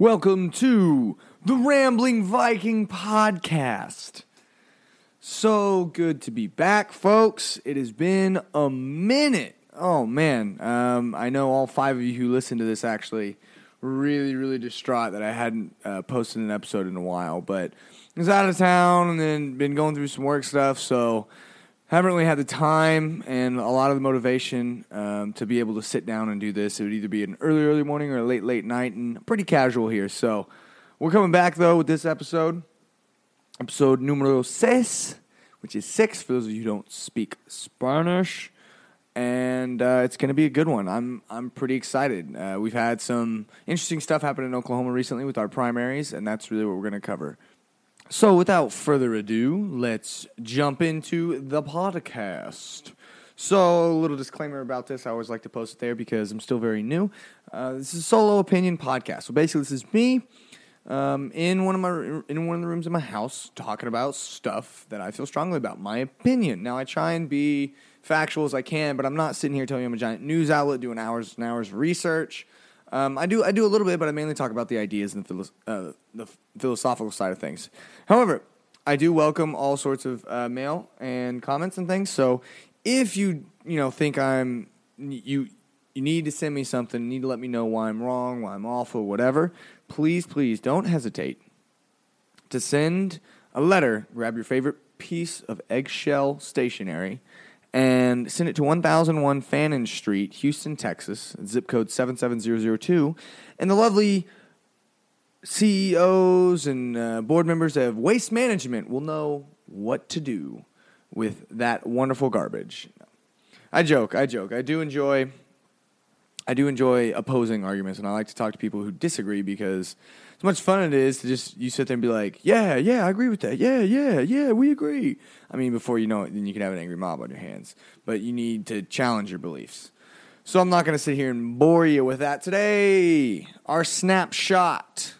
Welcome to the Rambling Viking Podcast. So good to be back, folks. It has been a minute. Oh, man. I know all five of you who listen to this actually really, really distraught that I hadn't posted an episode in a while. But I was out of town and then been going through some work stuff, so haven't really had the time and a lot of the motivation to be able to sit down and do this. It would either be an early morning or a late night, and pretty casual here. So we're coming back, though, with this episode, episode numero 6, which is 6 for those of you who don't speak Spanish, and it's going to be a good one. I'm pretty excited. We've had some interesting stuff happen in Oklahoma recently with our primaries, and that's really what we're going to cover. So without further ado, let's jump into the podcast. So a little disclaimer about this. I always like to post it there because I'm still very new. This is a solo opinion podcast. So basically this is me in one of the rooms in my house talking about stuff that I feel strongly about, my opinion. Now I try and be factual as I can, but I'm not sitting here telling you I'm a giant news outlet doing hours and hours of research. I do a little bit, but I mainly talk about the ideas and the philosophical side of things. However, I do welcome all sorts of mail and comments and things. So if you think you need to send me something, need to let me know why I'm wrong, why I'm awful, whatever, please don't hesitate to send a letter. Grab your favorite piece of eggshell stationery and send it to 1001 Fannin Street, Houston, Texas, zip code 77002. And the lovely CEOs and board members of Waste Management will know what to do with that wonderful garbage. I joke. I do enjoy opposing arguments, and I like to talk to people who disagree because as much fun it is to just you sit there and be like, yeah, I agree with that. Yeah, we agree. I mean, before you know it, then you can have an angry mob on your hands. But you need to challenge your beliefs. So I'm not going to sit here and bore you with that today. Our snapshot,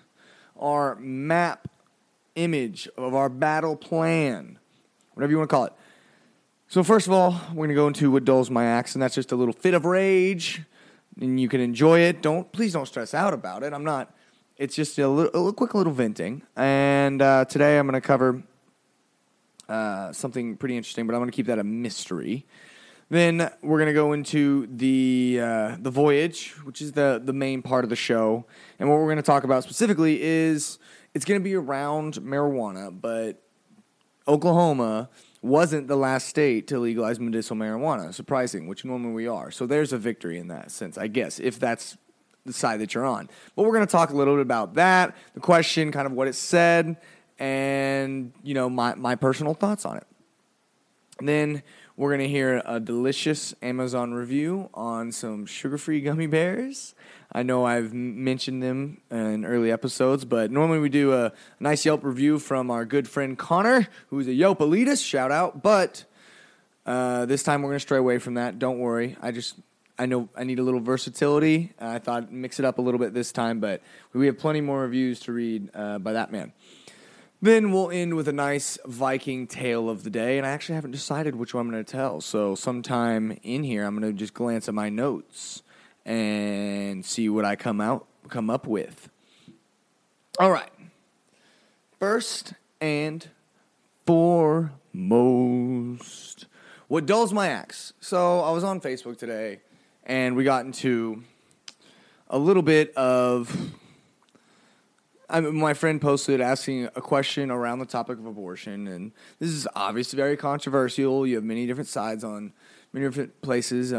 our map image of our battle plan, whatever you want to call it. So first of all, we're going to go into what dulls my axe, and that's just a little fit of rage. And you can enjoy it. Please don't stress out about it. I'm not. It's just a quick little venting. And today I'm going to cover something pretty interesting, but I'm going to keep that a mystery. Then we're going to go into the voyage, which is the main part of the show. And what we're going to talk about specifically is it's going to be around marijuana, but Oklahoma wasn't the last state to legalize medicinal marijuana. Surprising, which normally we are. So there's a victory in that sense, I guess, if that's the side that you're on. But we're going to talk a little bit about that, the question, kind of what it said, and, my personal thoughts on it. And then we're going to hear a delicious Amazon review on some sugar-free gummy bears. I know I've mentioned them in early episodes, but normally we do a nice Yelp review from our good friend Connor, who's a Yelp elitist, shout out. But this time we're going to stray away from that. Don't worry. I know I need a little versatility. I thought I'd mix it up a little bit this time, but we have plenty more reviews to read by that man. Then we'll end with a nice Viking tale of the day, and I actually haven't decided which one I'm going to tell. So sometime in here, I'm going to just glance at my notes and see what I come up with. All right. First and foremost, what dulls my axe? So I was on Facebook today, and we got into a little bit of... my friend posted asking a question around the topic of abortion, and this is obviously very controversial. You have many different sides on many different places,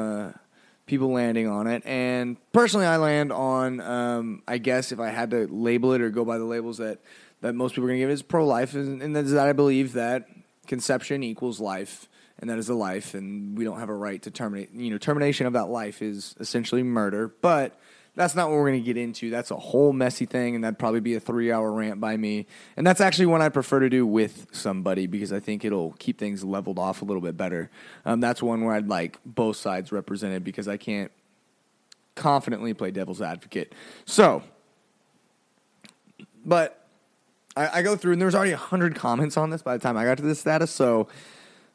people landing on it. And personally, I land on, I guess if I had to label it or go by the labels that most people are going to give it, is pro-life, and that is that I believe that conception equals life, and that is a life, and we don't have a right to terminate. Termination of that life is essentially murder, but... that's not what we're going to get into. That's a whole messy thing, and that'd probably be a 3-hour rant by me. And that's actually one I prefer to do with somebody because I think it'll keep things leveled off a little bit better. That's one where I'd like both sides represented because I can't confidently play devil's advocate. So, but I go through, and there was already 100 comments on this by the time I got to this status, so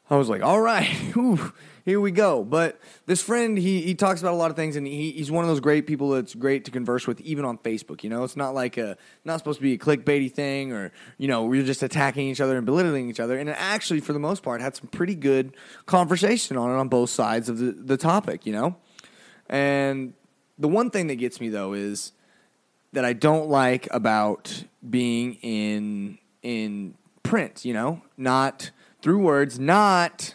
I was like, all right, ooh, here we go. But this friend, he talks about a lot of things, and he's one of those great people that's great to converse with, even on Facebook. You know, it's not like not supposed to be a clickbaity thing, or, you know, we're just attacking each other and belittling each other. And it actually, for the most part, had some pretty good conversation on it on both sides of the topic, you know. And the one thing that gets me, though, is that I don't like about being in print, you know, not through words, not,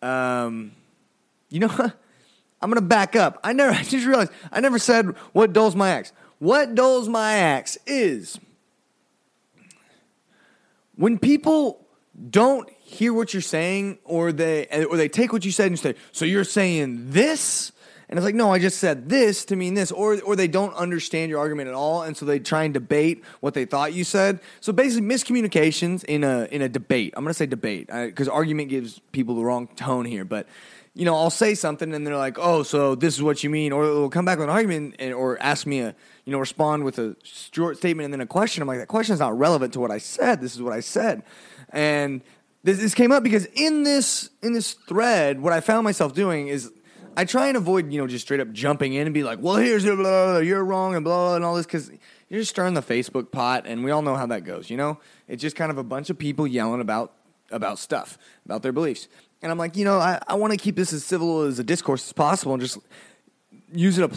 you know, I'm going to back up. I just realized I never said what doles my axe. What doles my axe is when people don't hear what you're saying, or they take what you said and say, so you're saying this? And it's like, no, I just said this to mean this. Or they don't understand your argument at all, and so they try and debate what they thought you said. So basically, miscommunications in a debate. I'm going to say debate because argument gives people the wrong tone here. But, you know, I'll say something, and they're like, oh, so this is what you mean. Or they'll come back with an argument or ask me respond with a short statement and then a question. I'm like, that question is not relevant to what I said. This is what I said. And this came up because in this thread, what I found myself doing is I try and avoid, just straight up jumping in and be like, well, here's your blah, you're wrong, and blah, and all this, because you're just stirring the Facebook pot, and we all know how that goes, you know? It's just kind of a bunch of people yelling about stuff, about their beliefs. And I'm like, I want to keep this as civil as a discourse as possible and just use it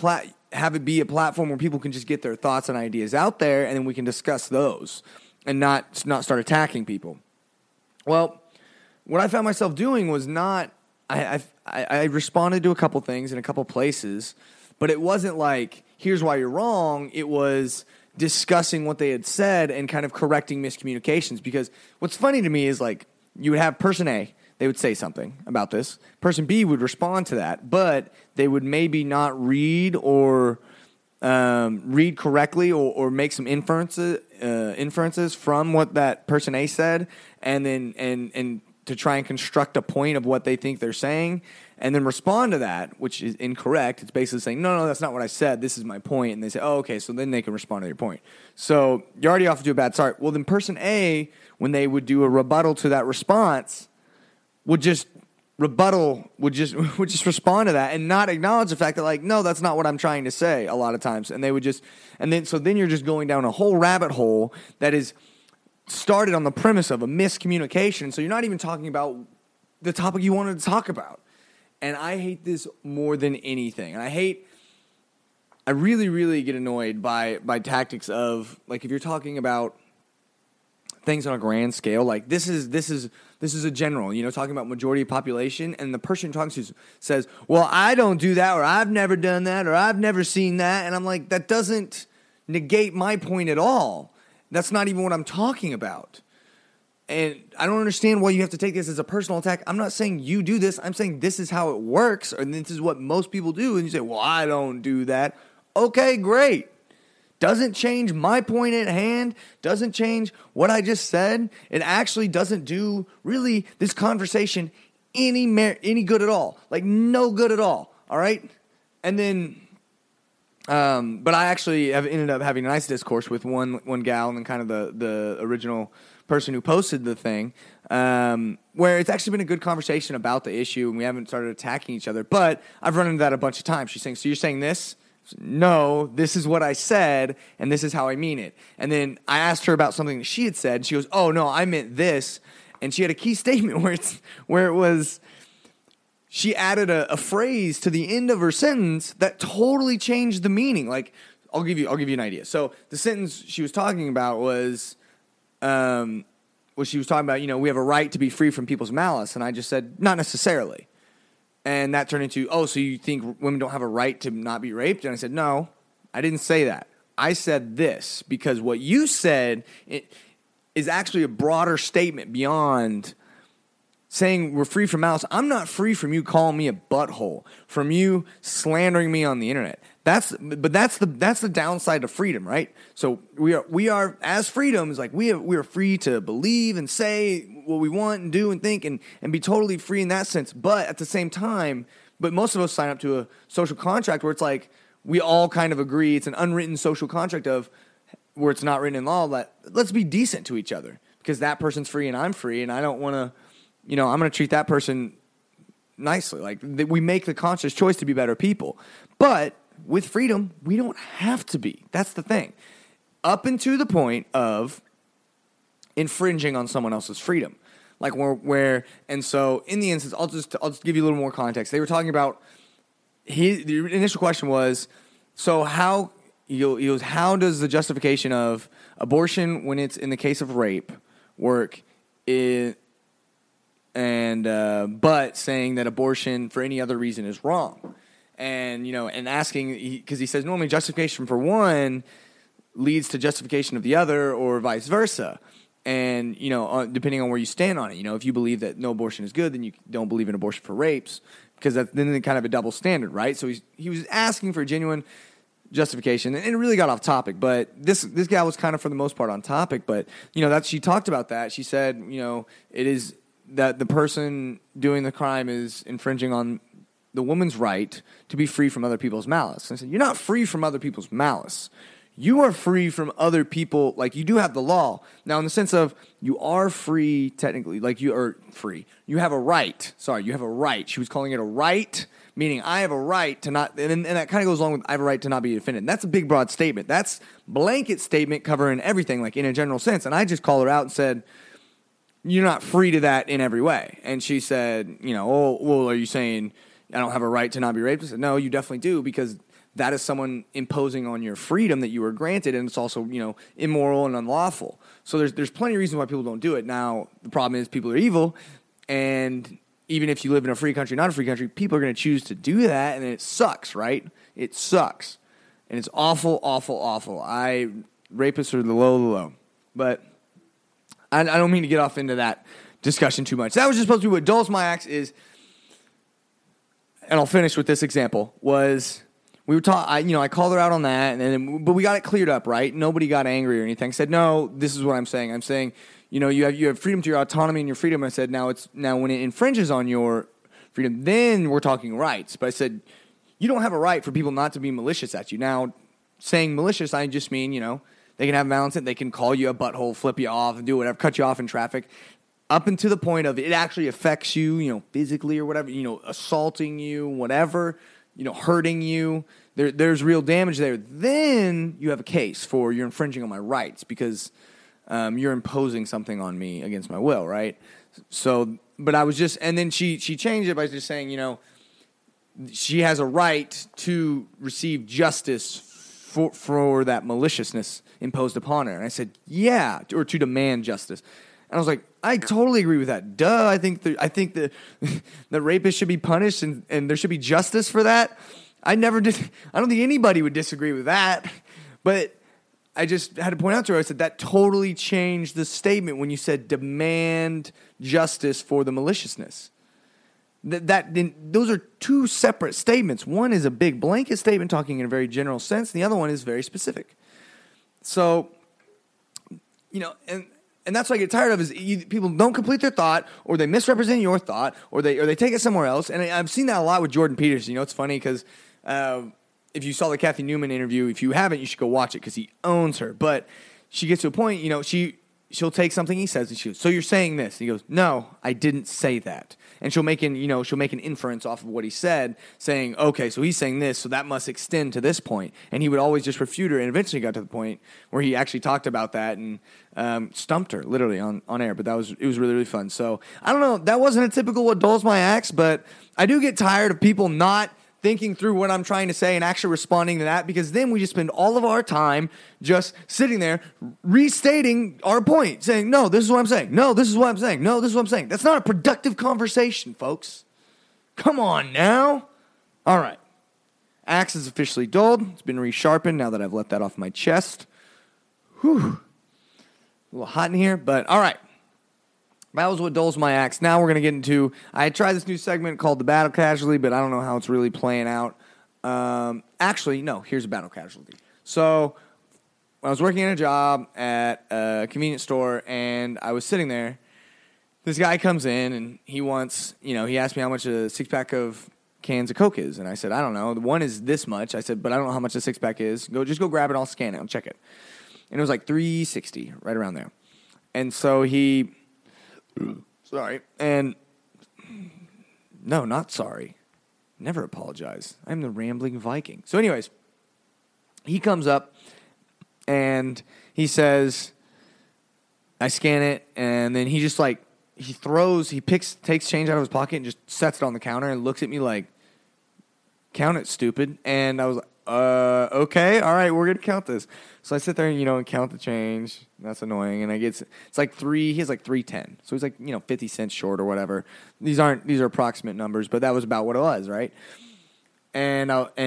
have it be a platform where people can just get their thoughts and ideas out there, and then we can discuss those and not start attacking people. Well, what I found myself doing was not I responded to a couple things in a couple places, but it wasn't like, here's why you're wrong. It was discussing what they had said and kind of correcting miscommunications, because what's funny to me is, like, you would have person A, they would say something about this. Person B would respond to that, but they would maybe not read or read correctly or make some inferences from what that person A said, and then to try and construct a point of what they think they're saying, and then respond to that, which is incorrect. It's basically saying, no, that's not what I said. This is my point. And they say, oh, okay, so then they can respond to your point. So you're already off to a bad start. Well, then person A, when they would do a rebuttal to that response, would just respond to that and not acknowledge the fact that, like, no, that's not what I'm trying to say a lot of times. And they would just, and then you're just going down a whole rabbit hole that is started on the premise of a miscommunication, so you're not even talking about the topic you wanted to talk about. And I hate this more than anything. And I really, really get annoyed by tactics of, like, if you're talking about things on a grand scale, like this is a general, talking about majority of population, and the person you're talking to says, well, I don't do that, or I've never done that, or I've never seen that. And I'm like, that doesn't negate my point at all. That's not even what I'm talking about. And I don't understand why you have to take this as a personal attack. I'm not saying you do this. I'm saying this is how it works, and this is what most people do. And you say, well, I don't do that. Okay, great. Doesn't change my point at hand. Doesn't change what I just said. It actually doesn't do, really, this conversation any good at all. Like, no good at all. All right? And then but I actually have ended up having a nice discourse with one gal and kind of the original person who posted the thing, where it's actually been a good conversation about the issue, and we haven't started attacking each other. But I've run into that a bunch of times. She's saying, so you're saying this? No, this is what I said, and this is how I mean it. And then I asked her about something that she had said, and she goes, oh, no, I meant this. And she had a key statement where it was... She added a phrase to the end of her sentence that totally changed the meaning. Like, I'll give you an idea. So the sentence she was talking about was, we have a right to be free from people's malice. And I just said, not necessarily. And that turned into, oh, so you think women don't have a right to not be raped? And I said, no, I didn't say that. I said this because what you said is actually a broader statement beyond saying we're free from malice. I'm not free from you calling me a butthole, from you slandering me on the internet. That's the downside of freedom, right? So we are as freedoms, like, we are free to believe and say what we want and do and think and be totally free in that sense. But at the same time, most of us sign up to a social contract where it's like we all kind of agree. It's an unwritten social contract of where it's not written in law that let's be decent to each other because that person's free and I'm free, and I don't want to you know, I'm going to treat that person nicely. Like, we make the conscious choice to be better people. But with freedom, we don't have to be. That's the thing. Up until the point of infringing on someone else's freedom. Like, and so in the instance, I'll just give you a little more context. They were talking about, the initial question was, so how does the justification of abortion when it's in the case of rape work? But saying that abortion for any other reason is wrong. And, you know, and asking, because he says normally justification for one leads to justification of the other or vice versa. And, you know, depending on where you stand on it, you know, if you believe that no abortion is good, then you don't believe in abortion for rapes, because that's then kind of a double standard, right? So he was asking for a genuine justification, and it really got off topic, but this guy was kind of for the most part on topic. But, you know, that she talked about that. She said, you know, it is that the person doing the crime is infringing on the woman's right to be free from other people's malice. And I said, you're not free from other people's malice. You are free from other people. Like, you do have the law. Now, in the sense of you are free technically. Like, you are free. You have a right. Sorry, you have a right. She was calling it a right, meaning I have a right to not. And that kind of goes along with I have a right to not be offended. And that's a big, broad statement. That's blanket statement covering everything, like, in a general sense. And I just called her out and said, you're not free to that in every way. And she said, you know, oh, well, are you saying I don't have a right to not be raped? I said, no, you definitely do, because that is someone imposing on your freedom that you were granted, and it's also, you know, immoral and unlawful. So there's plenty of reasons why people don't do it. Now, the problem is people are evil, and even if you live in a free country, not a free country, people are going to choose to do that, and it sucks, right? It sucks, and it's awful, awful, awful. Rapists are the low, low. But I don't mean to get off into that discussion too much. That was just supposed to be what dulls my axe is, and I'll finish with this example, was we were talking, you know, I called her out on that, but we got it cleared up, right? Nobody got angry or anything. I said, no, this is what I'm saying. I'm saying, you know, you have freedom to your autonomy and your freedom. I said, now when it infringes on your freedom, then we're talking rights. But I said, you don't have a right for people not to be malicious at you. Now, saying malicious, I just mean, you know, they can have violence, they can call you a butthole, flip you off, and do whatever, cut you off in traffic, up until the point of it actually affects you, you know, physically or whatever, you know, assaulting you, whatever, you know, hurting you, there's real damage there. Then you have a case for you're infringing on my rights, because you're imposing something on me against my will, right? So, but I was just, and then she changed it by just saying, you know, she has a right to receive justice for that maliciousness imposed upon her. And I said, yeah, or to demand justice. And I was like, I totally agree with that. Duh, I think the rapist should be punished, and there should be justice for that. I don't think anybody would disagree with that. But I just had to point out to her, I said, that totally changed the statement when you said demand justice for the maliciousness. Those are two separate statements. One is a big blanket statement talking in a very general sense, and the other one is very specific. So, you know, and that's what I get tired of, is people don't complete their thought, or they misrepresent your thought, or they take it somewhere else. And I've seen that a lot with Jordan Peterson. You know, it's funny because if you saw the Kathy Newman interview, if you haven't, you should go watch it, because he owns her. But she gets to a point, you know, she'll take something he says, and she goes, so you're saying this? And he goes, no, I didn't say that. And she'll make an inference off of what he said, saying, okay, so he's saying this, so that must extend to this point. And he would always just refute her, and eventually got to the point where he actually talked about that and stumped her, literally, on air. But it was really, really fun. So, I don't know, that wasn't a typical what dulls my axe, but I do get tired of people not thinking through what I'm trying to say and actually responding to that, because then we just spend all of our time just sitting there restating our point, saying, no, this is what I'm saying. No, this is what I'm saying. No, this is what I'm saying. That's not a productive conversation, folks. Come on now. All right. Axe is officially dulled. It's been resharpened now that I've let that off my chest. Whew. A little hot in here, but all right. That was what dulls my axe. Now we're going to get into, I tried this new segment called The Battle Casualty, but I don't know how it's really playing out. Actually, no, here's a battle casualty. So I was working at a job at a convenience store, and I was sitting there. This guy comes in, and he asked me how much a six-pack of cans of Coke is. And I said, I don't know. The one is this much. I said, but I don't know how much a six-pack is. Just go grab it. I'll scan it. I'll check it. And it was like $3.60, right around there. And so he... Sorry. And no, not sorry. Never apologize. I'm the Rambling Viking. So anyways, he comes up and he says, I scan it, and then he just like, takes change out of his pocket and just sets it on the counter and looks at me like, count it, stupid. And I was like, okay, all right, we're going to count this. So I sit there, and count the change. That's annoying. And it's like he has like 310. So he's like, 50 cents short or whatever. These are approximate numbers, but that was about what it was, right? And I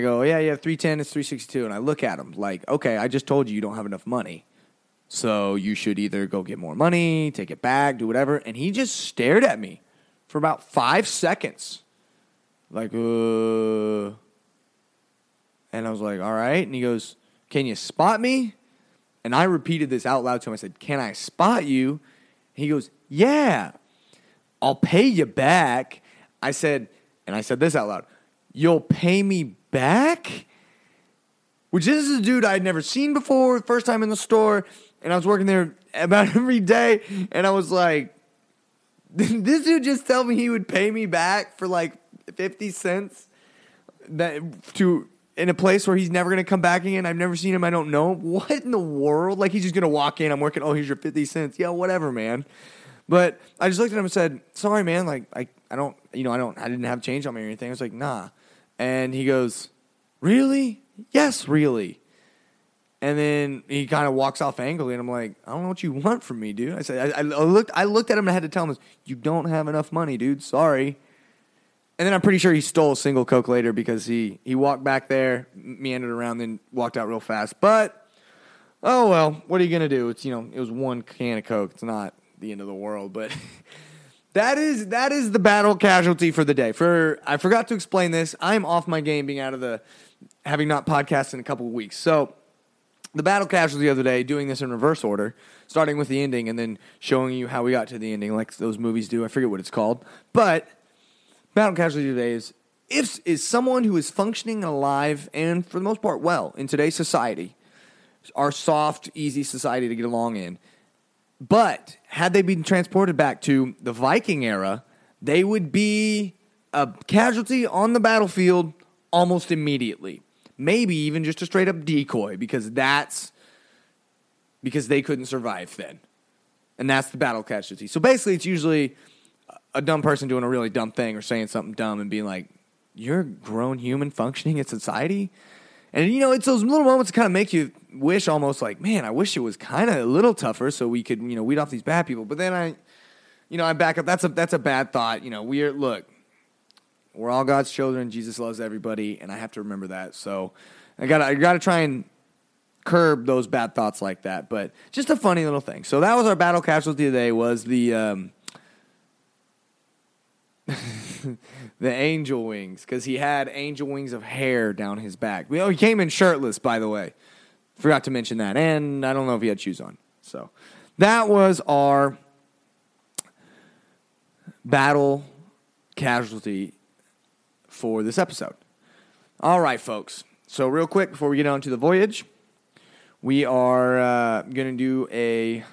go, yeah, 310, it's 362. And I look at him like, okay, I just told you you don't have enough money. So you should either go get more money, take it back, do whatever. And he just stared at me for about 5 seconds. Like, And I was like, all right. And he goes, can you spot me? And I repeated this out loud to him. I said, can I spot you? He goes, yeah, I'll pay you back. I said this out loud, you'll pay me back? Which this is a dude I had never seen before, first time in the store. And I was working there about every day. And I was like, this dude just told me he would pay me back for like 50 cents in a place where he's never going to come back again. I've never seen him. I don't know. What in the world? Like, he's just going to walk in. I'm working. Oh, here's your 50 cents. Yeah, whatever, man. But I just looked at him and said, sorry, man. Like, I didn't have change on me or anything. I was like, nah. And he goes, really? Yes, really. And then he kind of walks off angrily, and I'm like, I don't know what you want from me, dude. I said, I looked at him and I had to tell him this. You don't have enough money, dude. Sorry. And then I'm pretty sure he stole a single Coke later because he walked back there, meandered around, then walked out real fast. But, oh, well, what are you going to do? It's, it was one can of Coke. It's not the end of the world. But that is the battle casualty for the day. I forgot to explain this. I'm off my game being out of having not podcasted in a couple of weeks. So the battle casualty of the day, doing this in reverse order, starting with the ending and then showing you how we got to the ending like those movies do. I forget what it's called. But battle casualty today is someone who is functioning alive and, for the most part, well in today's society, our soft, easy society to get along in. But had they been transported back to the Viking era, they would be a casualty on the battlefield almost immediately. Maybe even just a straight-up decoy because they couldn't survive then. And that's the battle casualty. So basically it's usually a dumb person doing a really dumb thing or saying something dumb and being like, you're a grown human functioning in society. And, it's those little moments that kind of make you wish almost like, man, I wish it was kind of a little tougher so we could, weed off these bad people. But then I back up. That's a bad thought. We're all God's children. Jesus loves everybody. And I have to remember that. So I gotta try and curb those bad thoughts like that. But just a funny little thing. So that was our battle casualty today was the, the angel wings, because he had angel wings of hair down his back. He came in shirtless, by the way. Forgot to mention that. And I don't know if he had shoes on. So that was our battle casualty for this episode. All right, folks. So real quick, before we get on to the voyage, we are going to do a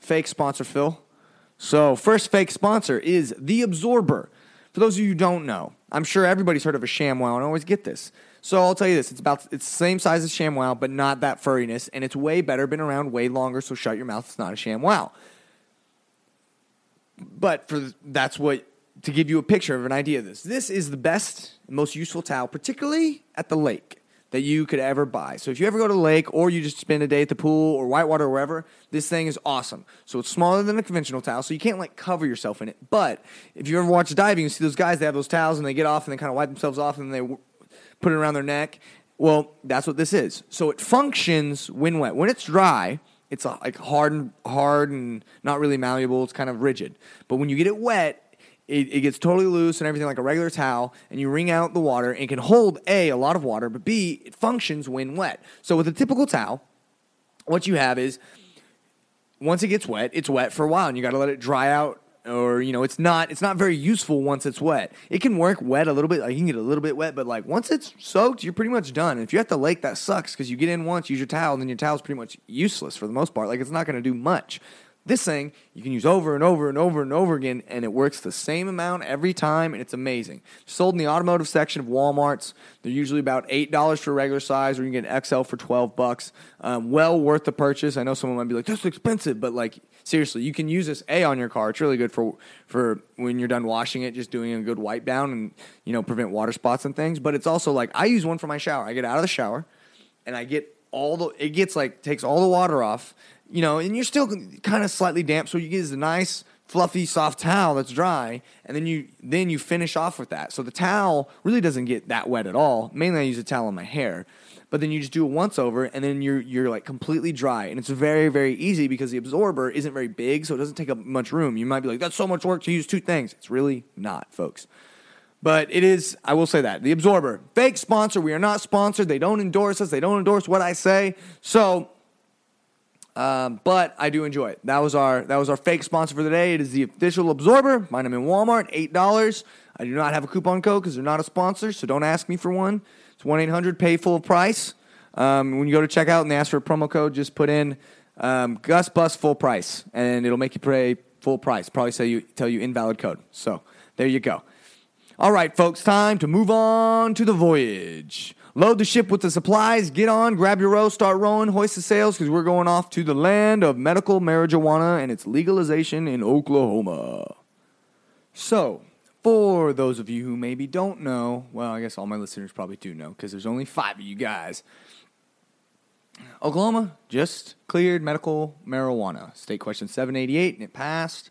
fake sponsor fill. So, first fake sponsor is The Absorber. For those of you who don't know, I'm sure everybody's heard of a ShamWow, and I always get this. So, I'll tell you this. It's the same size as ShamWow, but not that furriness, and it's way better, been around way longer, so shut your mouth. It's not a ShamWow. But to give you a picture of an idea of this. This is the best, most useful towel, particularly at the lake, that you could ever buy. So if you ever go to the lake or you just spend a day at the pool or whitewater or wherever, this thing is awesome. So it's smaller than a conventional towel, so you can't, cover yourself in it. But if you ever watch diving, you see those guys, they have those towels, and they get off, and they kind of wipe themselves off, and they put it around their neck. Well, that's what this is. So it functions when wet. When it's dry, it's hard and not really malleable. It's kind of rigid. But when you get it wet, it gets totally loose and everything like a regular towel, and you wring out the water, and it can hold, a lot of water, but B, it functions when wet. So with a typical towel, what you have is once it gets wet, it's wet for a while, and you got to let it dry out, or, it's not very useful once it's wet. It can work wet a little bit. You can get a little bit wet, but, once it's soaked, you're pretty much done. And if you're at the lake, that sucks because you get in once, use your towel, and then your towel's pretty much useless for the most part. It's not going to do much. This thing, you can use over and over and over and over again, and it works the same amount every time, and it's amazing. Sold in the automotive section of Walmart's. They're usually about $8 for regular size, or you can get an XL for $12. Well worth the purchase. I know someone might be like, that's expensive, but like seriously, you can use this A on your car. It's really good for when you're done washing it, just doing a good wipe down and, you know, prevent water spots and things. But it's also like, I use one for my shower. I get out of the shower, and I get takes all the water off. You know, and you're still kind of slightly damp, so you get this nice, fluffy, soft towel that's dry, and then you finish off with that. So the towel really doesn't get that wet at all. Mainly I use a towel on my hair. But then you just do it once over, and then you're like completely dry. And it's very, very easy because the absorber isn't very big, so it doesn't take up much room. You might be like, that's so much work to use two things. It's really not, folks. But it is, I will say that. The absorber, fake sponsor. We are not sponsored. They don't endorse us. They don't endorse what I say. So... but I do enjoy it. That was our fake sponsor for the day. It is the official absorber. Mine I'm in Walmart, $8. I do not have a coupon code because they're not a sponsor, so don't ask me for one. It's 1-800-PAY-FULL-PRICE. When you go to checkout and they ask for a promo code, just put in Gus Bus Full Price, and it'll make you pay full price. Probably tell you invalid code. So there you go. All right, folks, time to move on to the voyage. Load the ship with the supplies, get on, grab your row, start rowing, hoist the sails, because we're going off to the land of medical marijuana and its legalization in Oklahoma. So, for those of you who maybe don't know, well, I guess all my listeners probably do know, because there's only 5 of you guys. Oklahoma just cleared medical marijuana. State Question 788, and it passed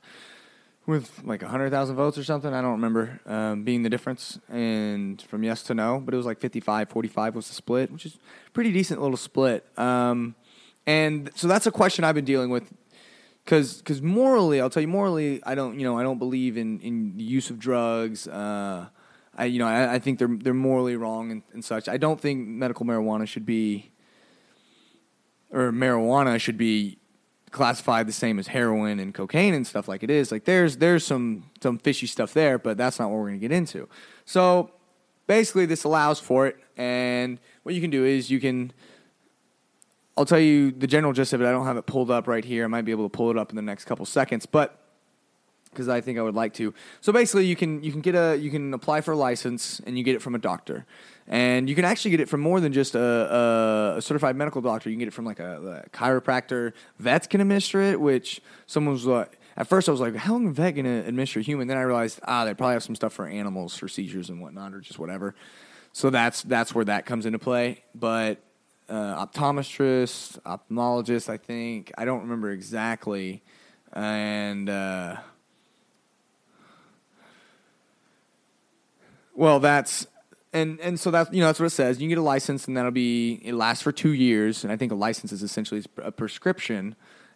with like 100,000 votes or something. I don't remember being the difference and from yes to no, but it was like 55-45 was the split, which is pretty decent little split. And so that's a question I've been dealing with because morally, I'll tell you morally, I don't believe in the use of drugs. I think they're morally wrong and such. I don't think medical marijuana should be classified the same as heroin and cocaine and stuff like it is. Like there's some fishy stuff there, but that's not what we're going to get into. So basically this allows for it, and what you can do is I'll tell you the general gist of it. I don't have it pulled up right here. I might be able to pull it up in the next couple seconds, but because I think I would like to. So basically you can apply for a license, and you get it from a doctor. And you can actually get it from more than just a certified medical doctor. You can get it from like a chiropractor. Vets can administer it, which someone was like, at first I was like, how long is a vet going to administer a human? Then I realized, they probably have some stuff for animals, for seizures and whatnot, or just whatever. So that's where that comes into play. But optometrist, ophthalmologist, I think. I don't remember exactly. And... that's what it says. You can get a license, and it lasts for 2 years. And I think a license is essentially a prescription,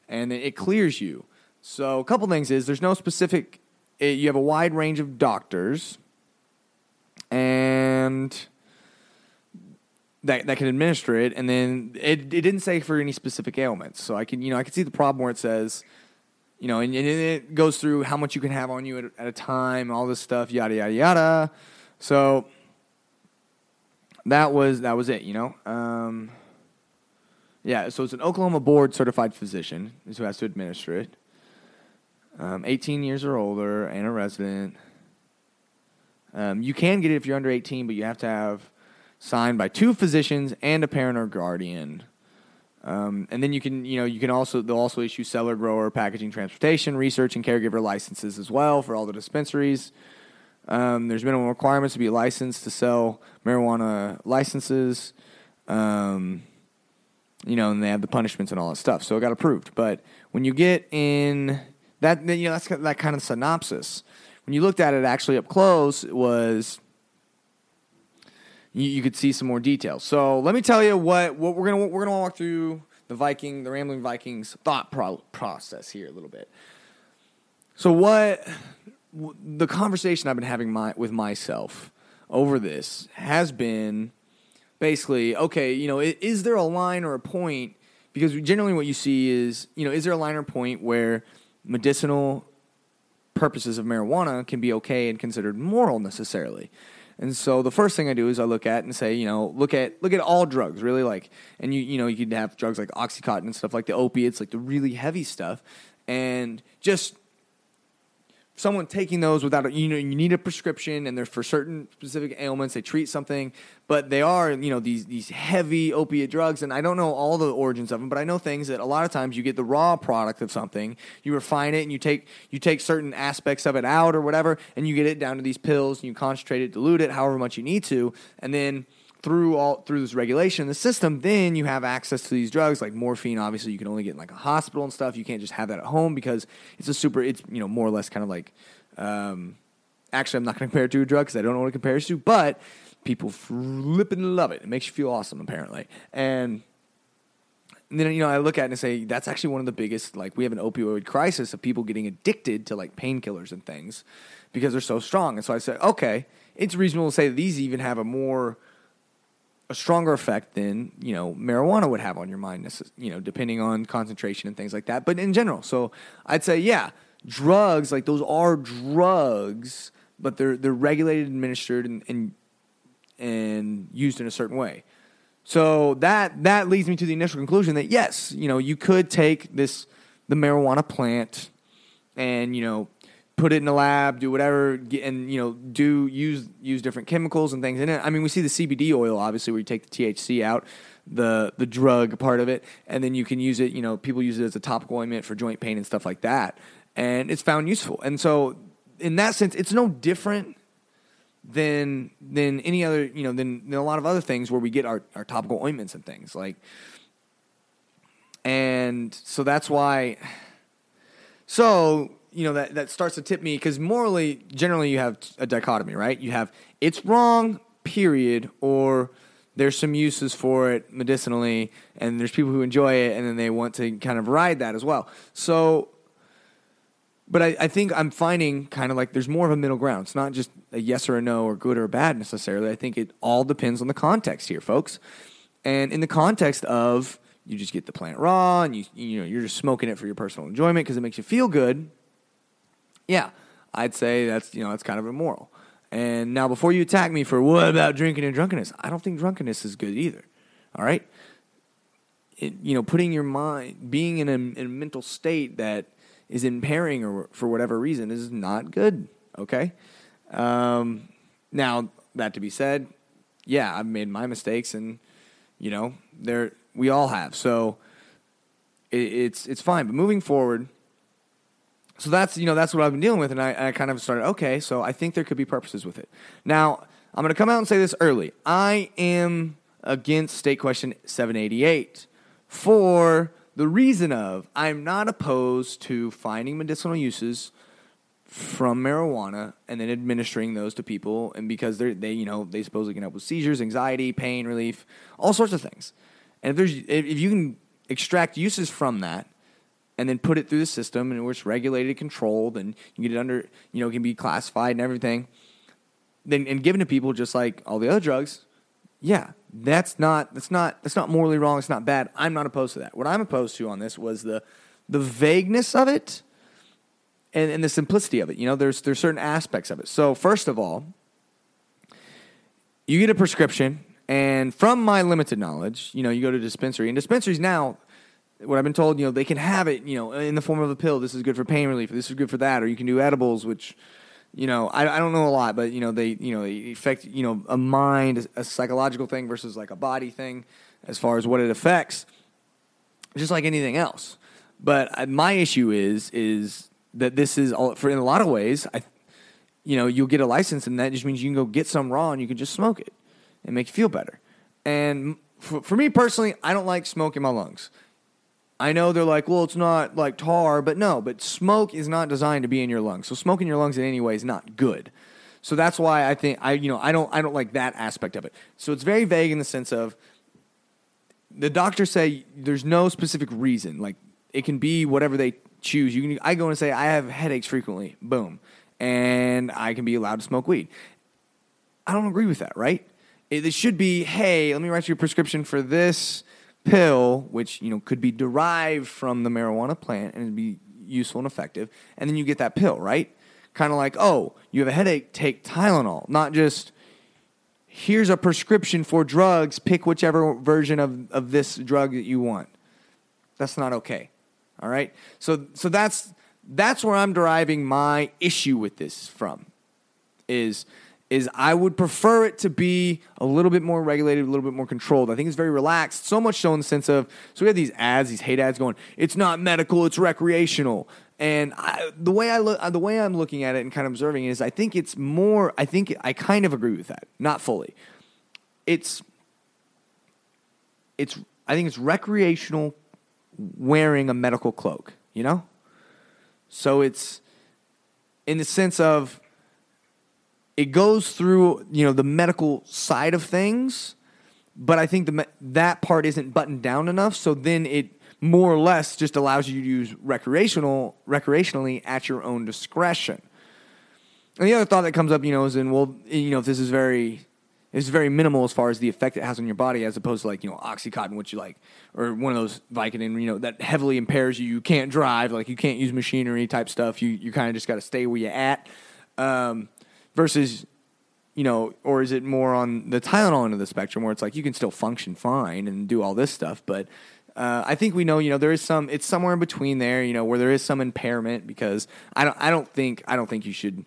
and it clears you. So a couple things is there's no specific. You have a wide range of doctors, and that can administer it. And then it didn't say for any specific ailments. So I can see the problem where it says, you know, and it goes through how much you can have on you at a time, all this stuff, yada yada yada. So that was it, you know. So it's an Oklahoma board-certified physician is who has to administer it. 18 years or older and a resident. You can get it if you're under 18, but you have to have signed by 2 physicians and a parent or guardian. And then they'll also issue seller, grower, packaging, transportation, research, and caregiver licenses as well for all the dispensaries. There's minimum requirements to be licensed to sell marijuana licenses, and they have the punishments and all that stuff. So it got approved. But when you get in that, that's that kind of synopsis. When you looked at it actually up close, it was you could see some more details. So let me tell you what we're gonna walk through the Rambling Vikings thought process here a little bit. So the conversation I've been having with myself over this has been basically, okay, is there a line or a point? Because generally what you see is, is there a line or point where medicinal purposes of marijuana can be okay and considered moral necessarily? And so the first thing I do is I look at and say, look at all drugs, really, like, and you could have drugs like Oxycontin and stuff, like the opiates, like the really heavy stuff. and just someone taking those without, you need a prescription, and they're for certain specific ailments. They treat something, but they are, these heavy opiate drugs. And I don't know all the origins of them, but I know things that a lot of times you get the raw product of something, you refine it, and you take certain aspects of it out or whatever, and you get it down to these pills, and you concentrate it, dilute it, however much you need to, and then through this regulation in the system, then you have access to these drugs like morphine. Obviously, you can only get in like a hospital and stuff. You can't just have that at home because it's more or less kind of like, actually, I'm not going to compare it to a drug because I don't know what it compares to, but people flipping love it. It makes you feel awesome, apparently. And then, I look at it and say, that's actually one of the biggest, like, we have an opioid crisis of people getting addicted to, like, painkillers and things because they're so strong. And so I said, okay, it's reasonable to say that these even have a stronger effect than, marijuana would have on your mind, depending on concentration and things like that, but in general. So I'd say, yeah, drugs, like, those are drugs, but they're regulated, administered, and used in a certain way. So that leads me to the initial conclusion that, yes, you could take the marijuana plant and, put it in a lab, do whatever, and, use different chemicals and things in it. I mean, we see the CBD oil, obviously, where you take the THC out, the drug part of it, and then you can use it, people use it as a topical ointment for joint pain and stuff like that, and it's found useful. And so, in that sense, it's no different than any other, than a lot of other things where we get our topical ointments and things. Like, and so that's why, so... that starts to tip me, because morally, generally, you have a dichotomy, right? You have, it's wrong, period, or there's some uses for it medicinally, and there's people who enjoy it, and then they want to kind of ride that as well. So, but I think I'm finding kind of like there's more of a middle ground. It's not just a yes or a no or good or bad necessarily. I think it all depends on the context here, folks. And in the context of you just get the plant raw, and you're just smoking it for your personal enjoyment because it makes you feel good. Yeah, I'd say that's kind of immoral. And now, before you attack me for what about drinking and drunkenness, I don't think drunkenness is good either. All right, putting your mind, being in a mental state that is impairing or for whatever reason is not good. Okay. Now that to be said, yeah, I've made my mistakes, and there we all have. So it's fine. But moving forward. So that's what I've been dealing with, and I kind of started, okay, so I think there could be purposes with it. Now, I'm going to come out and say this early. I am against State Question 788 for the reason of I'm not opposed to finding medicinal uses from marijuana and then administering those to people, and because they supposedly can help with seizures, anxiety, pain relief, all sorts of things. And if you can extract uses from that, and then put it through the system, and where it's regulated, controlled, and you get it under, it can be classified and everything, then and given to people just like all the other drugs, yeah, that's not morally wrong. It's not bad. I'm not opposed to that. What I'm opposed to on this was the vagueness of it and the simplicity of it. There's certain aspects of it. So first of all, you get a prescription, and from my limited knowledge, you go to a dispensary, and dispensaries now. What I've been told, they can have it, in the form of a pill. This is good for pain relief. This is good for that. Or you can do edibles, which, I don't know a lot, but, they affect, a mind, a psychological thing versus like a body thing as far as what it affects, just like anything else. But my issue is that this is all for, in a lot of ways, you'll get a license, and that just means you can go get some raw and you can just smoke it and make you feel better. And for me personally, I don't like smoke in my lungs. I know they're like, well, it's not like tar, but no, but smoke is not designed to be in your lungs. So smoke in your lungs in any way is not good. So that's why I think I don't like that aspect of it. So it's very vague in the sense of the doctors say there's no specific reason. Like it can be whatever they choose. I go and say I have headaches frequently. Boom. And I can be allowed to smoke weed. I don't agree with that, right? It should be, hey, let me write you a prescription for this pill, which could be derived from the marijuana plant and it'd be useful and effective, and then you get that pill, right? Kind of like, oh, you have a headache, take Tylenol, not just here's a prescription for drugs, pick whichever version of this drug that you want. That's not okay. All right? So that's where I'm deriving my issue with this from, is I would prefer it to be a little bit more regulated, a little bit more controlled. I think it's very relaxed, so much so in the sense of, so we have these ads, these hate ads going, it's not medical, it's recreational. And the way I'm looking at it and kind of observing it is I kind of agree with that, not fully. I think it's recreational wearing a medical cloak, you know? So it's in the sense of it goes through, you know, the medical side of things, but I think that part isn't buttoned down enough, so then it more or less just allows you to use recreationally at your own discretion. And the other thought that comes up, you know, is in, well, you know, if this is very... It's very minimal as far as the effect it has on your body, as opposed to, like, you know, Oxycontin, which you like, or one of those Vicodin, you know, that heavily impairs you. You can't drive, like, you can't use machinery type stuff. You kind of just got to stay where you're at. Versus, you know, or is it more on the Tylenol end of the spectrum where it's like you can still function fine and do all this stuff, but I think we know, you know, there is some. It's somewhere in between there, you know, where there is some impairment, because I don't think you should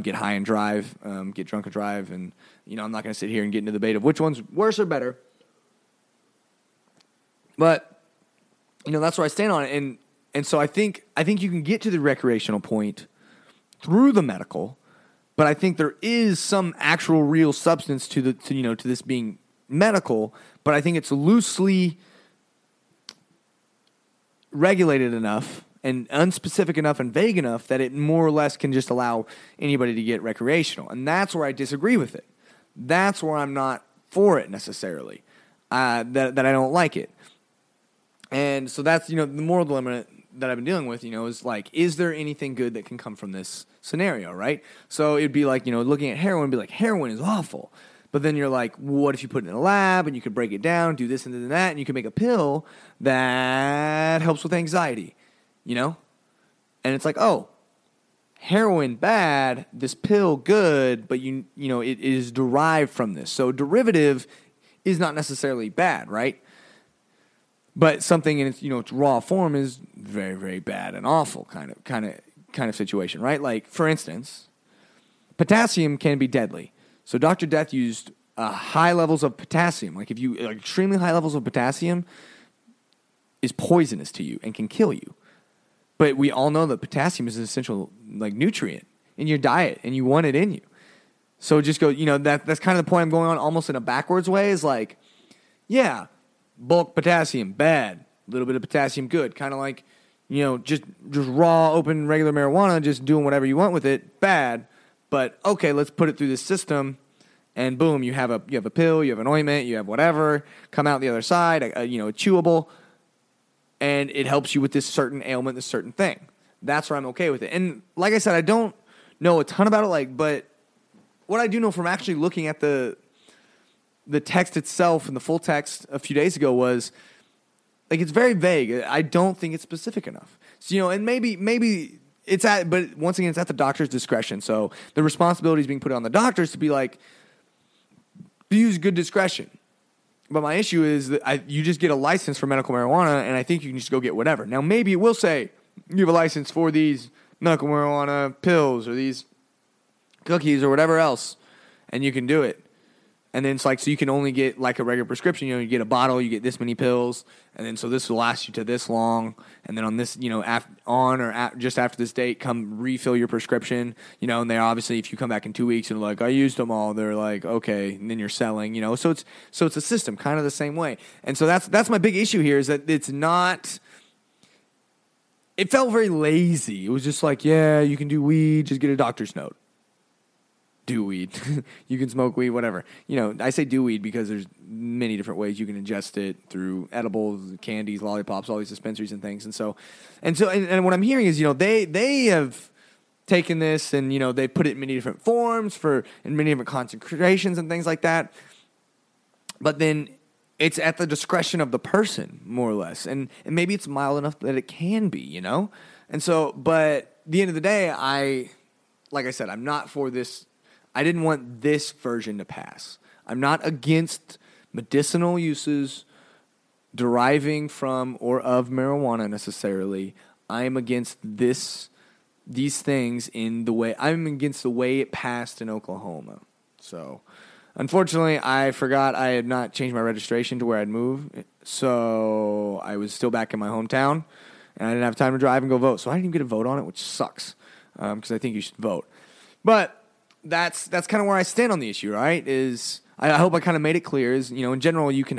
get high and drive, get drunk and drive, and, you know, I'm not going to sit here and get into the debate of which one's worse or better. But, you know, that's where I stand on it. And so I think you can get to the recreational point through the medical, but I think there is some actual real substance to this being medical, but I think it's loosely regulated enough and unspecific enough and vague enough that it more or less can just allow anybody to get recreational. And that's where I disagree with it. That's where I'm not for it necessarily, that I don't like it. And so that's, you know, the moral dilemma that I've been dealing with, you know, is like, is there anything good that can come from this scenario, right? So it'd be like, you know, looking at heroin, be like, heroin is awful. But then you're like, what if you put it in a lab and you could break it down, do this and then that, and you can make a pill that helps with anxiety, you know? And it's like, oh, heroin bad, this pill good, but you know, it is derived from this. So derivative is not necessarily bad, right? But something in its, you know, its raw form is very, very bad and awful kind of situation, right? Like, for instance, potassium can be deadly. So Dr. Death used high levels of potassium. Like, if you, like, extremely high levels of potassium is poisonous to you and can kill you. But we all know that potassium is an essential, like, nutrient in your diet, and you want it in you. So just go, you know, that's kind of the point I'm going on almost in a backwards way, is like, yeah, bulk potassium, bad. A little bit of potassium, good. Kind of like, you know, just raw, open, regular marijuana, just doing whatever you want with it, bad. But, okay, let's put it through this system, and boom, you have a pill, you have an ointment, you have whatever, come out the other side, you know, a chewable, and it helps you with this certain ailment, this certain thing. That's where I'm okay with it. And like I said, I don't know a ton about it, like, but what I do know from actually looking at the text itself and the full text a few days ago was, like, it's very vague. I don't think it's specific enough. So, you know, and maybe... But once again, it's at the doctor's discretion. So the responsibility is being put on the doctors to be like, use good discretion. But my issue is that you just get a license for medical marijuana, and I think you can just go get whatever. Now, maybe it will say you have a license for these medical marijuana pills or these cookies or whatever else, and you can do it. And then it's like, so you can only get like a regular prescription, you know, you get a bottle, you get this many pills, and then so this will last you to this long, and then on this, you know, just after this date, come refill your prescription, you know, and they obviously, if you come back in 2 weeks and like, I used them all, they're like, okay, and then you're selling, you know, so it's a system, kind of the same way. And so that's my big issue here, is that it's not, it felt very lazy. It was just like, yeah, you can do weed, just get a doctor's note. Do weed. You can smoke weed, whatever. You know, I say do weed because there's many different ways you can ingest it, through edibles, candies, lollipops, all these dispensaries and things. And what I'm hearing is, you know, they have taken this and, you know, they put it in many different forms in many different concentrations and things like that. But then it's at the discretion of the person, more or less. And maybe it's mild enough that it can be, you know? And so, but at the end of the day, like I said, I'm not for this. I didn't want this version to pass. I'm not against medicinal uses, deriving from or of marijuana necessarily. I am against these things in the way I'm against the way it passed in Oklahoma. So, unfortunately, I forgot I had not changed my registration to where I'd moved, so I was still back in my hometown, and I didn't have time to drive and go vote, so I didn't even get a vote on it, which sucks, because I think you should vote. But that's kind of where I stand on the issue, right? Is I hope I kind of made it clear. Is, you know, in general, you can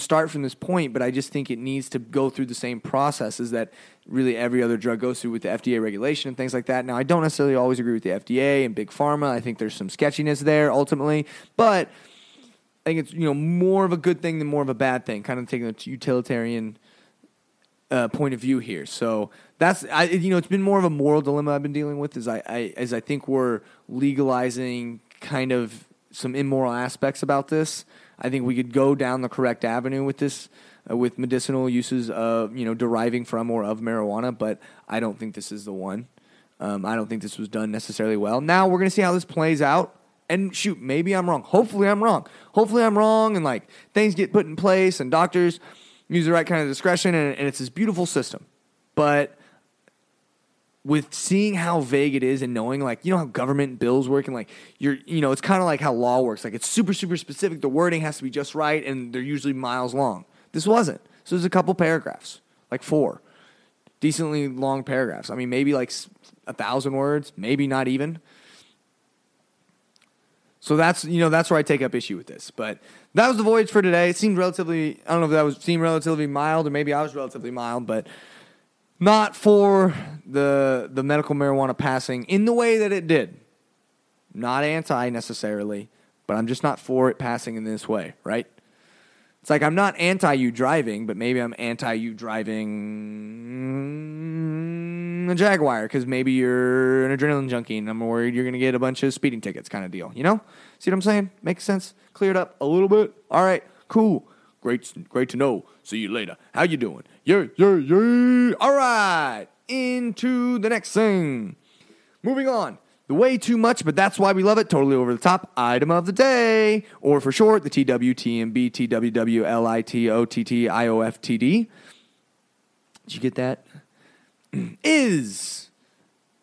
start from this point, but I just think it needs to go through the same processes that really every other drug goes through with the FDA regulation and things like that. Now, I don't necessarily always agree with the FDA and Big Pharma. I think there's some sketchiness there ultimately, but I think it's, you know, more of a good thing than more of a bad thing, kind of taking the utilitarian point of view here. So that's, you know, it's been more of a moral dilemma I've been dealing with as I think we're legalizing kind of some immoral aspects about this. I think we could go down the correct avenue with this, with medicinal uses of, you know, deriving from or of marijuana, but I don't think this is the one. I don't think this was done necessarily well. Now we're going to see how this plays out, and shoot, maybe I'm wrong. Hopefully I'm wrong. Hopefully I'm wrong, and, like, things get put in place, and doctors use the right kind of discretion, and it's this beautiful system. But with seeing how vague it is and knowing, like, you know, how government bills work and, like, you know, it's kind of like how law works. Like, it's super, super specific. The wording has to be just right, and they're usually miles long. This wasn't. So there's a couple paragraphs, like 4, decently long paragraphs. I mean, maybe like 1,000 words, maybe not even. So that's, you know, that's where I take up issue with this. But that was the voyage for today. It seemed relatively, I don't know if that was seemed relatively mild, or maybe I was relatively mild, but not for the medical marijuana passing in the way that it did. Not anti necessarily, but I'm just not for it passing in this way, right? It's like I'm not anti you driving, but maybe I'm anti you driving a Jaguar because maybe you're an adrenaline junkie and I'm worried you're going to get a bunch of speeding tickets kind of deal, you know? See what I'm saying? Makes sense? Cleared up a little bit? All right, cool. Great to know. See you later. How you doing? Yeah. All right. Into the next thing. Moving on. The way too much, but that's why we love it. Totally over the top item of the day, or for short, the TWTMB, TWWLITOTTIOFTD. Did you get that? Is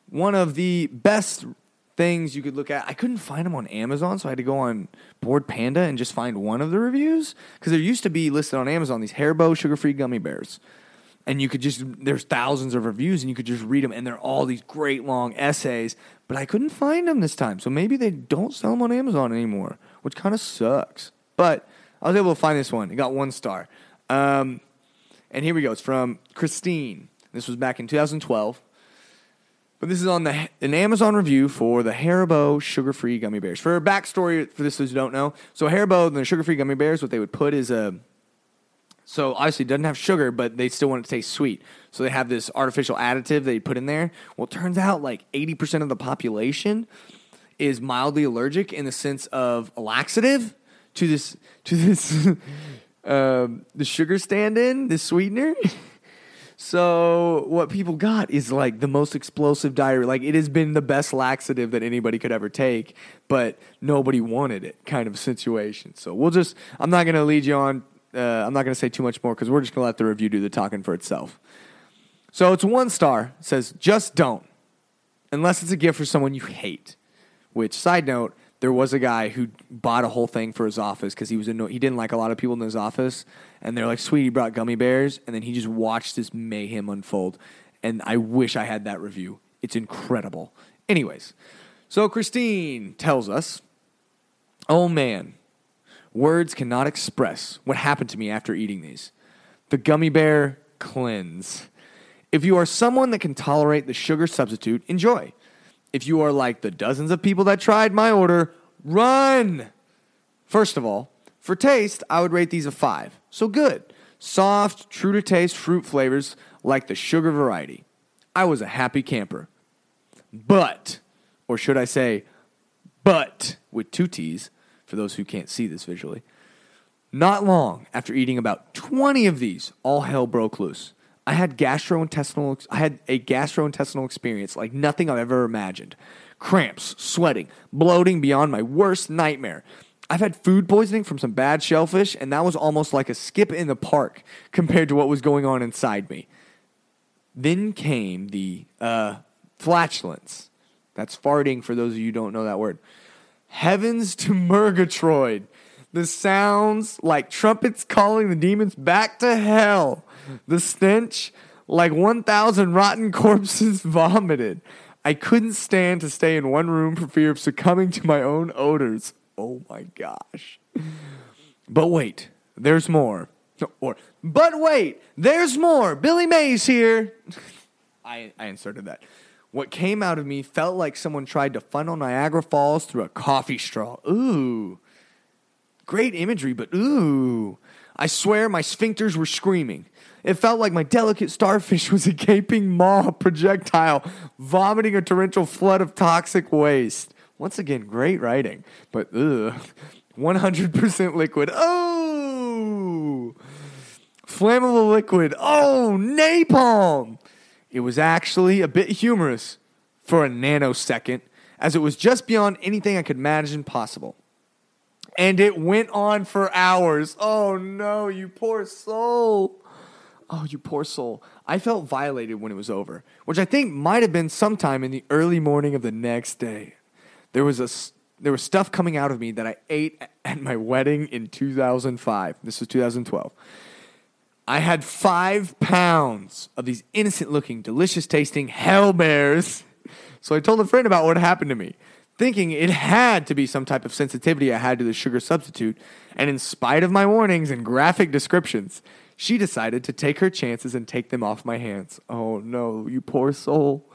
one of the best things you could look at. I couldn't find them on Amazon, so I had to go on Bored Panda and just find one of the reviews, because there used to be listed on Amazon these Haribo sugar-free gummy bears, and you could just, there's thousands of reviews, and you could just read them, and they're all these great long essays, but I couldn't find them this time, so maybe they don't sell them on Amazon anymore, which kind of sucks, but I was able to find this one. It got 1 star, and here we go. It's from Christine. This was back in 2012. But this is on an Amazon review for the Haribo sugar-free gummy bears. For a backstory, for those who don't know, so Haribo and the sugar-free gummy bears, what they would put is so obviously it doesn't have sugar, but they still want it to taste sweet. So they have this artificial additive they put in there. Well, it turns out like 80% of the population is mildly allergic in the sense of a laxative to this the sugar stand-in, this sweetener. So what people got is like the most explosive diarrhea. Like it has been the best laxative that anybody could ever take, but nobody wanted it kind of situation. So I'm not going to lead you on. I'm not going to say too much more because we're just going to let the review do the talking for itself. So it's 1 star. It says, just don't. Unless it's a gift for someone you hate. Which, side note, there was a guy who bought a whole thing for his office because he didn't like a lot of people in his office. And they're like, sweet, he brought gummy bears. And then he just watched this mayhem unfold. And I wish I had that review. It's incredible. Anyways, so Christine tells us, oh man, words cannot express what happened to me after eating these. The gummy bear cleanse. If you are someone that can tolerate the sugar substitute, enjoy. If you are like the dozens of people that tried my order, run! First of all, for taste, I would rate these a 5. So good. Soft, true-to-taste fruit flavors like the sugar variety. I was a happy camper. But, or should I say, but, with 2 T's, for those who can't see this visually, not long after eating about 20 of these, all hell broke loose. I had a gastrointestinal experience like nothing I've ever imagined. Cramps, sweating, bloating beyond my worst nightmare. I've had food poisoning from some bad shellfish, and that was almost like a skip in the park compared to what was going on inside me. Then came the flatulence. That's farting for those of you who don't know that word. Heavens to Murgatroyd. The sounds like trumpets calling the demons back to hell. The stench like 1,000 rotten corpses vomited. I couldn't stand to stay in one room for fear of succumbing to my own odors. Oh my gosh. But wait, there's more. Billy Mays here. I inserted that. What came out of me felt like someone tried to funnel Niagara Falls through a coffee straw. Ooh. Great imagery, but ooh. I swear my sphincters were screaming. It felt like my delicate starfish was a gaping maw projectile vomiting a torrential flood of toxic waste. Once again, great writing, but ugh. 100% liquid. Oh! Flammable liquid. Oh, napalm! It was actually a bit humorous for a nanosecond, as it was just beyond anything I could imagine possible. And it went on for hours. Oh, no, you poor soul. Oh, you poor soul. I felt violated when it was over, which I think might have been sometime in the early morning of the next day. There was stuff coming out of me that I ate at my wedding in 2005. This was 2012. I had 5 pounds of these innocent-looking, delicious-tasting hell bears. So I told a friend about what happened to me, thinking it had to be some type of sensitivity I had to the sugar substitute. And in spite of my warnings and graphic descriptions, she decided to take her chances and take them off my hands. Oh, no, you poor soul.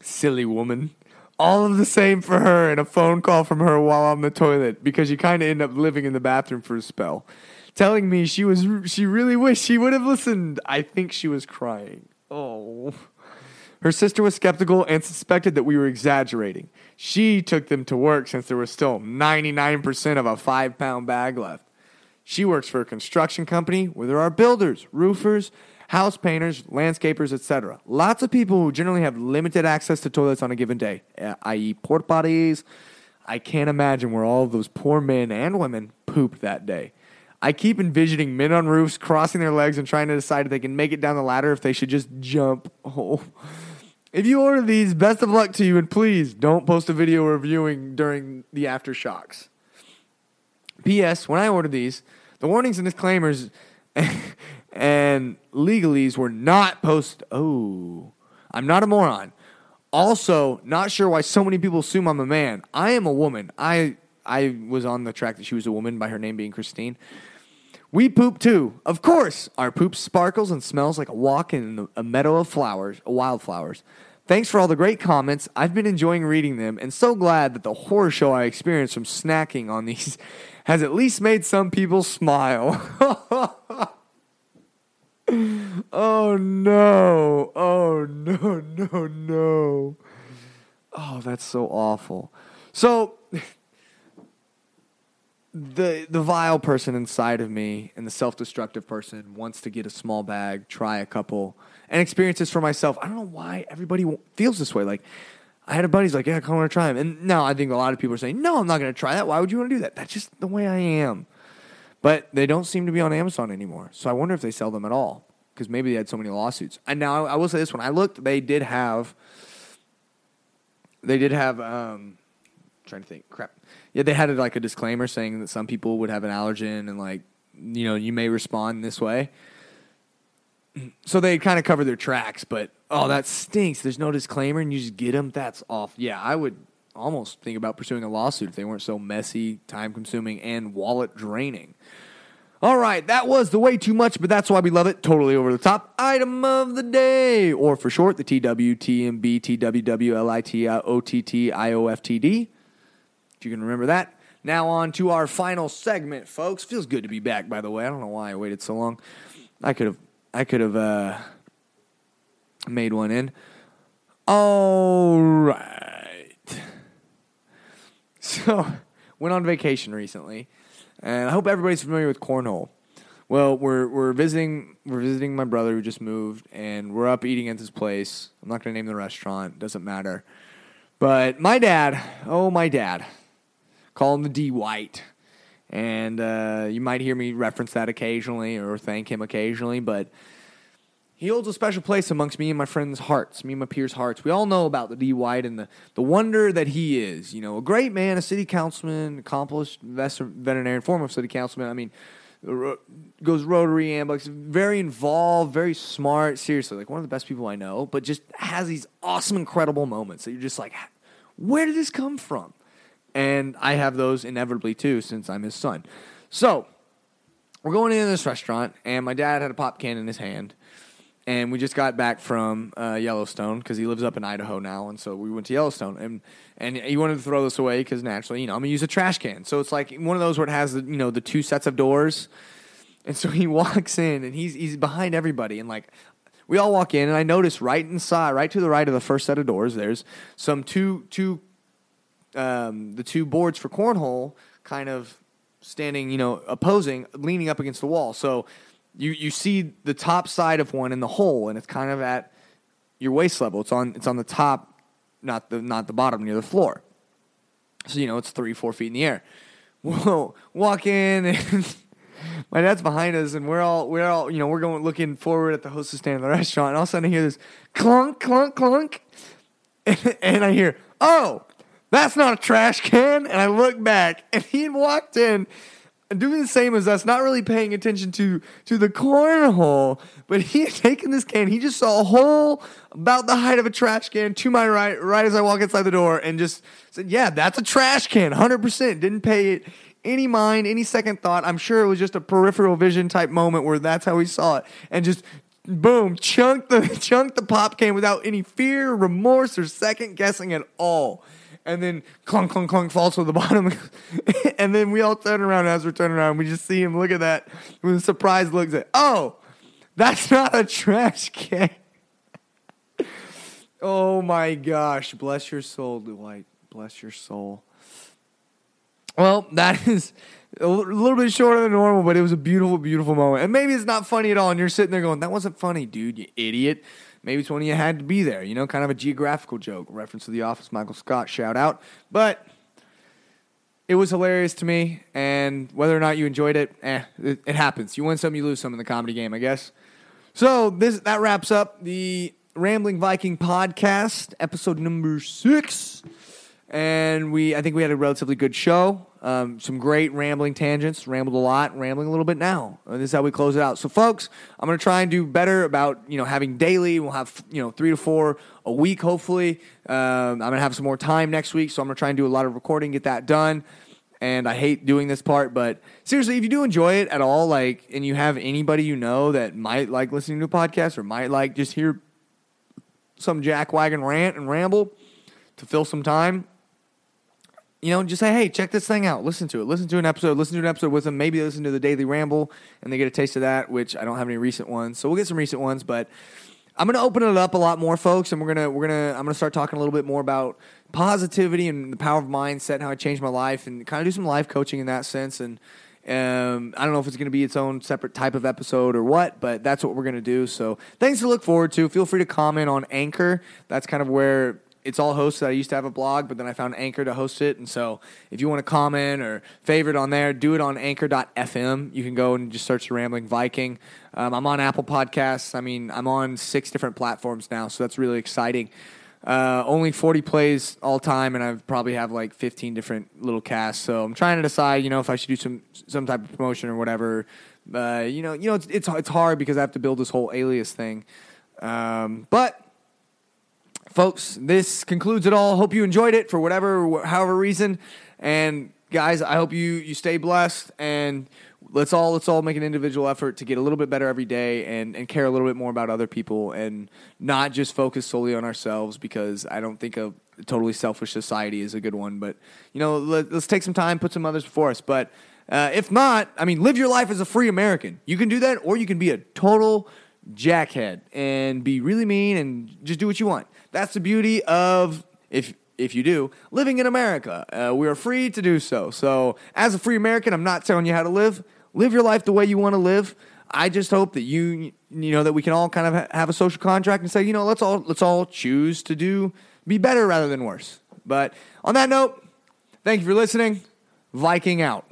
Silly woman. All of the same for her and a phone call from her while on the toilet, because you kind of end up living in the bathroom for a spell, telling me she really wished she would have listened. I think she was crying. Oh. Her sister was skeptical and suspected that we were exaggerating. She took them to work since there was still 99% of a 5-pound bag left. She works for a construction company where there are builders, roofers, house painters, landscapers, etc. Lots of people who generally have limited access to toilets on a given day, i.e. porta potties. I can't imagine where all of those poor men and women pooped that day. I keep envisioning men on roofs crossing their legs and trying to decide if they can make it down the ladder, if they should just jump. Oh. If you order these, best of luck to you, and please don't post a video reviewing during the aftershocks. P.S. When I ordered these, the warnings and disclaimers and legalese were not posted. Oh, I'm not a moron. Also, not sure why so many people assume I'm a man. I am a woman. I was on the track that she was a woman by her name being Christine. We poop too. Of course, our poop sparkles and smells like a walk in a meadow of flowers, wildflowers. Thanks for all the great comments. I've been enjoying reading them, and so glad that the horror show I experienced from snacking on these has at least made some people smile. Oh, no. Oh, no, no, no. Oh, that's so awful. So the vile person inside of me and the self-destructive person wants to get a small bag, try a couple, and experience this for myself. I don't know why everybody feels this way. Like, I had a buddy's like, yeah, I want to try them. And now I think a lot of people are saying, no, I'm not going to try that. Why would you want to do that? That's just the way I am. But they don't seem to be on Amazon anymore. So I wonder if they sell them at all, because maybe they had so many lawsuits. And now I will say this: when I looked, they did have. Trying to think, crap. Yeah, they had like a disclaimer saying that some people would have an allergen and like, you know, you may respond this way. So they kind of covered their tracks, but oh, that stinks. There's no disclaimer, and you just get them. That's off. Yeah, I would almost think about pursuing a lawsuit if they weren't so messy, time-consuming, and wallet-draining. All right, that was the way too much, but that's why we love it. Totally over the top item of the day, or for short, the TWTMB TWWLITIOTTIOFTD. If you can remember that. Now on to our final segment, folks. Feels good to be back, by the way. I don't know why I waited so long. I could have made one in. All right. So, went on vacation recently, and I hope everybody's familiar with cornhole. Well, we're visiting my brother who just moved, and we're up eating at this place. I'm not going to name the restaurant. Doesn't matter. But my dad, Call him the D-wight. And you might hear me reference that occasionally or thank him occasionally, but he holds a special place amongst me and my friends' hearts, me and my peers' hearts. We all know about the D-wight and the wonder that he is. You know, a great man, a city councilman, accomplished veterinarian, former city councilman. I mean, goes Rotary Ambulance, very involved, very smart, seriously, like one of the best people I know, but just has these awesome, incredible moments that you're just like, where did this come from? And I have those inevitably too, since I'm his son. So we're going into this restaurant, and my dad had a pop can in his hand, and we just got back from Yellowstone, because he lives up in Idaho now, and so we went to Yellowstone, and he wanted to throw this away, because naturally, you know, I'm going to use a trash can. So it's like one of those where it has, you know, the two sets of doors, and so he walks in, and he's behind everybody, and like, we all walk in, and I notice right inside, right to the right of the first set of doors, there's some the two boards for cornhole kind of standing, you know, opposing, leaning up against the wall. So you see the top side of one in the hole, and it's kind of at your waist level. It's on the top, not the bottom, near the floor. So, you know, it's 3-4 feet in the air. Whoa, walk in, and my dad's behind us, and we're all, you know, we're going looking forward at the hostess stand of the restaurant, and all of a sudden I hear this clunk, clunk, clunk, and I hear, oh, that's not a trash can. And I look back, and he had walked in doing the same as us, not really paying attention to the cornhole, but he had taken this can. He just saw a hole about the height of a trash can to my right as I walk inside the door, and just said, yeah, that's a trash can, 100%. Didn't pay it any mind, any second thought. I'm sure it was just a peripheral vision type moment where that's how he saw it, and just boom, chunked the pop can without any fear, remorse, or second guessing at all. And then clunk, clunk, clunk falls to the bottom. And then we all turn around. As we're turning around, we just see him look at that with a surprised look. Say, oh, that's not a trash can. Oh, my gosh. Bless your soul, D-wight. Bless your soul. Well, that is a little bit shorter than normal, but it was a beautiful, beautiful moment. And maybe it's not funny at all, and you're sitting there going, that wasn't funny, dude, you idiot. Maybe it's one of you had to be there, you know, kind of a geographical joke. Reference to The Office, Michael Scott, shout out. But it was hilarious to me, and whether or not you enjoyed it, it happens. You win some, you lose some in the comedy game, I guess. So that wraps up the Rambling Viking podcast, episode number 6. And I think we had a relatively good show. Some great rambling tangents. Rambled a lot. Rambling a little bit now. This is how we close it out. So, folks, I'm going to try and do better about, you know, having daily. We'll have, you know, 3 to 4 a week, hopefully. I'm going to have some more time next week, so I'm going to try and do a lot of recording, get that done. And I hate doing this part, but seriously, if you do enjoy it at all, like, and you have anybody you know that might like listening to a podcast or might like just hear some jackwagon rant and ramble to fill some time, you know, just say, hey, check this thing out. Listen to it. Listen to an episode with them. Maybe listen to the Daily Ramble, and they get a taste of that, which I don't have any recent ones. So we'll get some recent ones, but I'm gonna open it up a lot more, folks, and I'm gonna start talking a little bit more about positivity and the power of mindset, and how I changed my life, and kind of do some life coaching in that sense. And I don't know if it's going to be its own separate type of episode or what, but that's what we're going to do. So things to look forward to. Feel free to comment on Anchor. That's kind of where it's all hosted. I used to have a blog, but then I found Anchor to host it. And so if you want to comment or favorite on there, do it on anchor.fm. You can go and just search The Rambling Viking. I'm on Apple Podcasts. I mean, I'm on 6 different platforms now, so that's really exciting. Only 40 plays all time, and I probably have like 15 different little casts. So I'm trying to decide, you know, if I should do some type of promotion or whatever. You know, it's hard because I have to build this whole alias thing. But folks, this concludes it all. Hope you enjoyed it for whatever, however reason. And guys, I hope you stay blessed, and let's all make an individual effort to get a little bit better every day, and care a little bit more about other people, and not just focus solely on ourselves, because I don't think a totally selfish society is a good one. But, you know, let's take some time, put some others before us. But if not, I mean, live your life as a free American. You can do that, or you can be a total jackhead and be really mean and just do what you want. That's the beauty of, if you do, living in America. We are free to do so. So as a free American, I'm not telling you how to live. Live your life the way you want to live. I just hope that you know, that we can all kind of have a social contract and say, you know, let's all choose to be better rather than worse. But on that note, thank you for listening. Viking out.